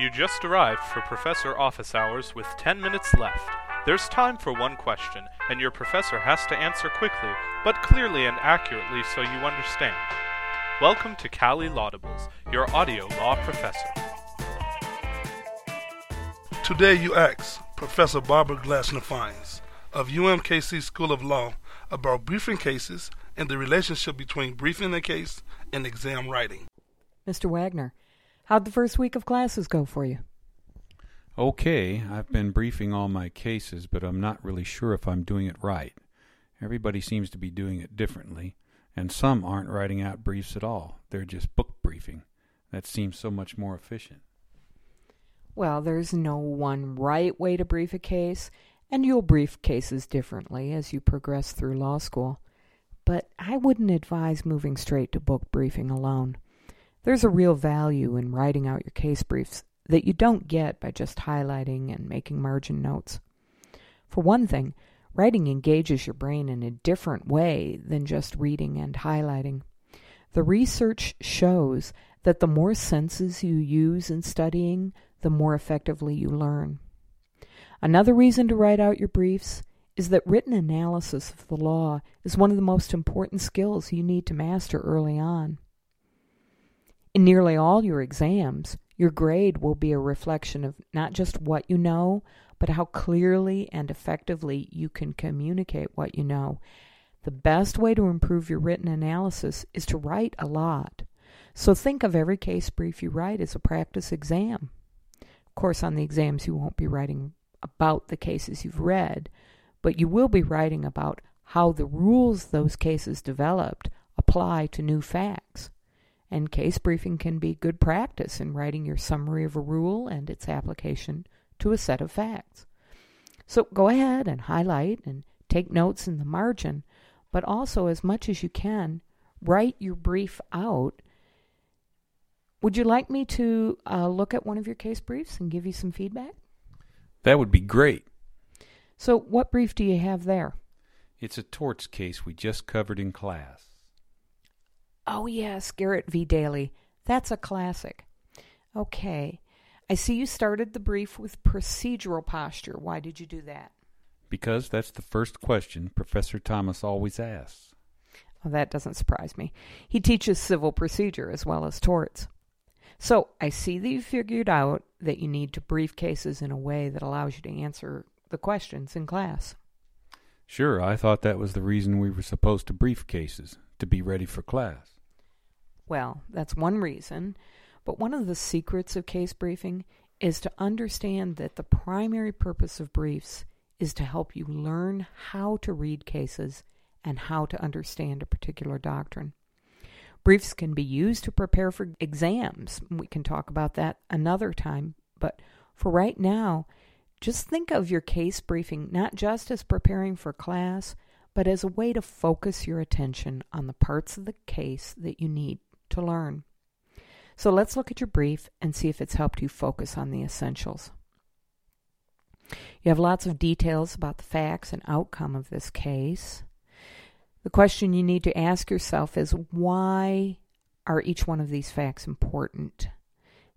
You just arrived for professor office hours with 10 minutes left. There's time for one question, and your professor has to answer quickly, but clearly and accurately so you understand. Welcome to Cali Laudables, your audio law professor. Today you ask Professor Barbara Glesner Fines of UMKC School of Law about briefing cases and the relationship between briefing a case and exam writing. Mr. Wagner, how'd the first week of classes go for you? Okay, I've been briefing all my cases, but I'm not really sure if I'm doing it right. Everybody seems to be doing it differently, and some aren't writing out briefs at all. They're just book briefing. That seems so much more efficient. Well, there's no one right way to brief a case, and you'll brief cases differently as you progress through law school. But I wouldn't advise moving straight to book briefing alone. There's a real value in writing out your case briefs that you don't get by just highlighting and making margin notes. For one thing, writing engages your brain in a different way than just reading and highlighting. The research shows that the more senses you use in studying, the more effectively you learn. Another reason to write out your briefs is that written analysis of the law is one of the most important skills you need to master early on. In nearly all your exams, your grade will be a reflection of not just what you know, but how clearly and effectively you can communicate what you know. The best way to improve your written analysis is to write a lot. So think of every case brief you write as a practice exam. Of course, on the exams you won't be writing about the cases you've read, but you will be writing about how the rules those cases developed apply to new facts. And case briefing can be good practice in writing your summary of a rule and its application to a set of facts. So go ahead and highlight and take notes in the margin, but also, as much as you can, write your brief out. Would you like me to look at one of your case briefs and give you some feedback? That would be great. So what brief do you have there? It's a torts case we just covered in class. Oh yes, Garrett V. Daly. That's a classic. Okay. I see you started the brief with procedural posture. Why did you do that? Because that's the first question Professor Thomas always asks. Well, that doesn't surprise me. He teaches civil procedure as well as torts. So I see that you figured out that you need to brief cases in a way that allows you to answer the questions in class. Sure, I thought that was the reason we were supposed to brief cases, to be ready for class. Well, that's one reason, but one of the secrets of case briefing is to understand that the primary purpose of briefs is to help you learn how to read cases and how to understand a particular doctrine. Briefs can be used to prepare for exams. We can talk about that another time, but for right now, just think of your case briefing not just as preparing for class, but as a way to focus your attention on the parts of the case that you need to learn. So let's look at your brief and see if it's helped you focus on the essentials. You have lots of details about the facts and outcome of this case. The question you need to ask yourself is, why are each one of these facts important?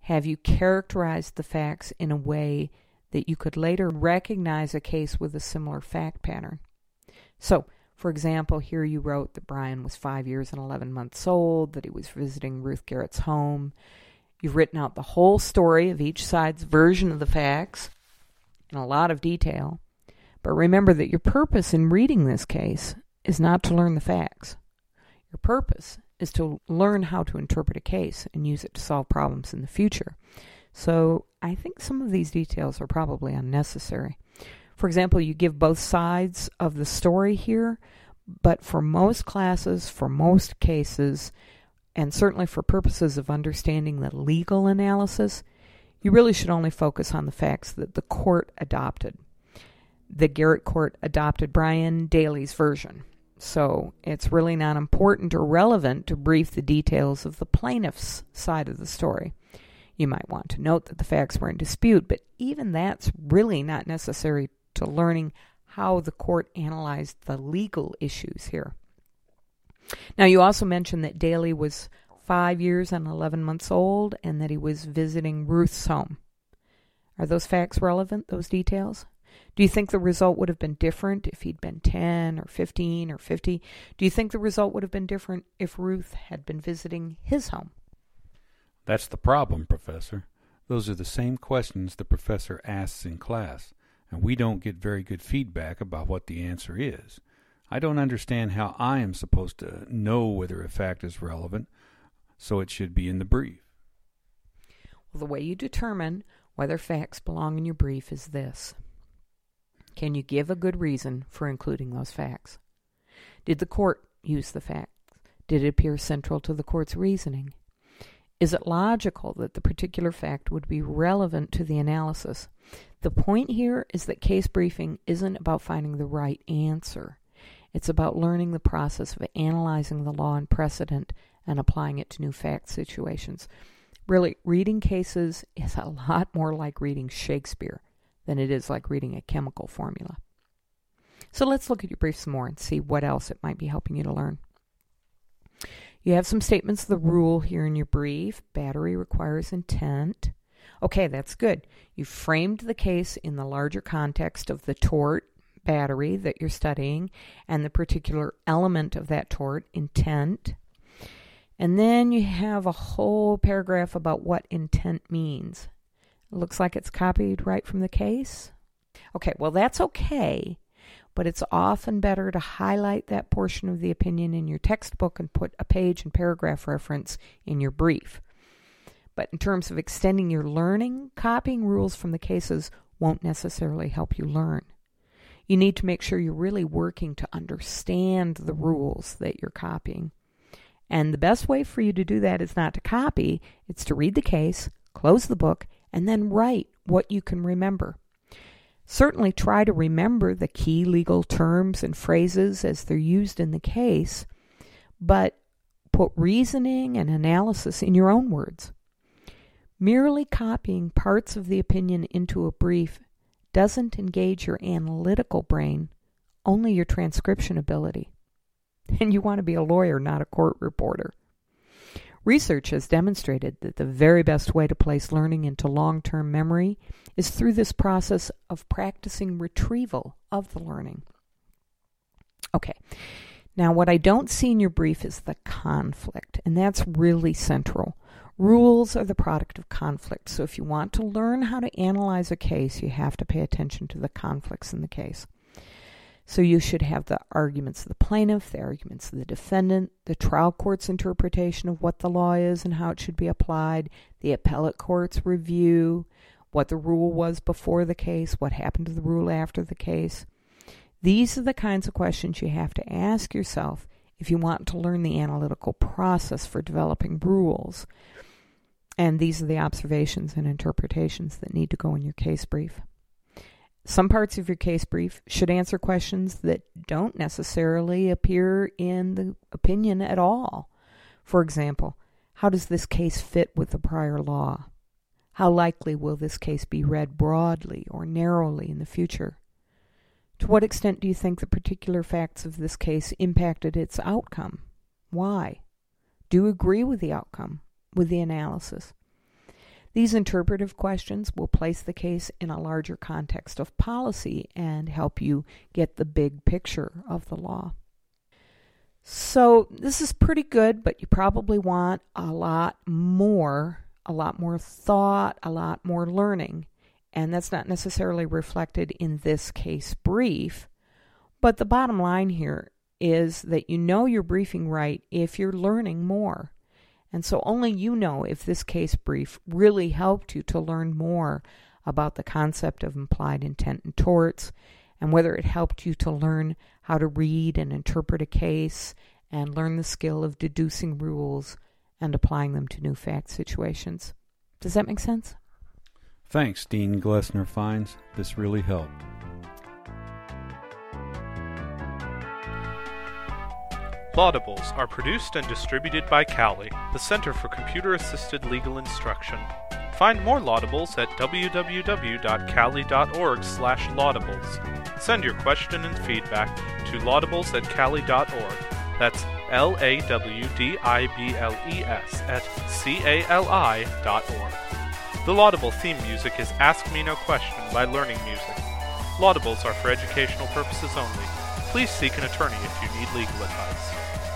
Have you characterized the facts in a way that you could later recognize a case with a similar fact pattern? So, for example, here you wrote that Brian was 5 years and 11 months old, that he was visiting Ruth Garrett's home. You've written out the whole story of each side's version of the facts in a lot of detail. But remember that your purpose in reading this case is not to learn the facts. Your purpose is to learn how to interpret a case and use it to solve problems in the future. So I think some of these details are probably unnecessary. For example, you give both sides of the story here, but for most classes, for most cases, and certainly for purposes of understanding the legal analysis, you really should only focus on the facts that the court adopted. The Garrett court adopted Brian Daly's version. So it's really not important or relevant to brief the details of the plaintiff's side of the story. You might want to note that the facts were in dispute, but even that's really not necessary to learning how the court analyzed the legal issues here. Now, you also mentioned that Daly was 5 years and 11 months old and that he was visiting Ruth's home. Are those facts relevant, those details? Do you think the result would have been different if he'd been 10 or 15 or 50? Do you think the result would have been different if Ruth had been visiting his home? That's the problem, Professor. Those are the same questions the professor asks in class, and we don't get very good feedback about what the answer is. I don't understand how I am supposed to know whether a fact is relevant, so it should be in the brief. Well, the way you determine whether facts belong in your brief is this. Can you give a good reason for including those facts? Did the court use the facts? Did it appear central to the court's reasoning? Is it logical that the particular fact would be relevant to the analysis? The point here is that case briefing isn't about finding the right answer. It's about learning the process of analyzing the law and precedent and applying it to new fact situations. Really, reading cases is a lot more like reading Shakespeare than it is like reading a chemical formula. So let's look at your brief some more and see what else it might be helping you to learn. You have some statements of the rule here in your brief. Battery requires intent. Okay, that's good. You framed the case in the larger context of the tort, battery, that you're studying, and the particular element of that tort, intent. And then you have a whole paragraph about what intent means. It looks like it's copied right from the case. Okay, well, that's okay, but it's often better to highlight that portion of the opinion in your textbook and put a page and paragraph reference in your brief. But in terms of extending your learning, copying rules from the cases won't necessarily help you learn. You need to make sure you're really working to understand the rules that you're copying. And the best way for you to do that is not to copy, it's to read the case, close the book, and then write what you can remember. Certainly try to remember the key legal terms and phrases as they're used in the case, but put reasoning and analysis in your own words. Merely copying parts of the opinion into a brief doesn't engage your analytical brain, only your transcription ability. And you want to be a lawyer, not a court reporter. Research has demonstrated that the very best way to place learning into long-term memory is through this process of practicing retrieval of the learning. Okay, now what I don't see in your brief is the conflict, and that's really central. Rules are the product of conflict, so if you want to learn how to analyze a case, you have to pay attention to the conflicts in the case. So you should have the arguments of the plaintiff, the arguments of the defendant, the trial court's interpretation of what the law is and how it should be applied, the appellate court's review, what the rule was before the case, what happened to the rule after the case. These are the kinds of questions you have to ask yourself if you want to learn the analytical process for developing rules. And these are the observations and interpretations that need to go in your case brief. Some parts of your case brief should answer questions that don't necessarily appear in the opinion at all. For example, how does this case fit with the prior law? How likely will this case be read broadly or narrowly in the future? To what extent do you think the particular facts of this case impacted its outcome? Why? Do you agree with the outcome, with the analysis? These interpretive questions will place the case in a larger context of policy and help you get the big picture of the law. So this is pretty good, but you probably want a lot more thought, a lot more learning. And that's not necessarily reflected in this case brief. But the bottom line here is that you know you're briefing right if you're learning more. And so only you know if this case brief really helped you to learn more about the concept of implied intent and torts, and whether it helped you to learn how to read and interpret a case and learn the skill of deducing rules and applying them to new fact situations. Does that make sense? Thanks, Dean Glesner Fines. This really helped. Laudables are produced and distributed by Cali, the Center for Computer Assisted Legal Instruction. Find more Laudables at www.cali.org/laudables. Send your question and feedback to laudables@cali.org. That's LAWDIBLES@CALI.org. The Laudables theme music is Ask Me No Question by Learning Music. Laudables are for educational purposes only. Please seek an attorney if you need legal advice.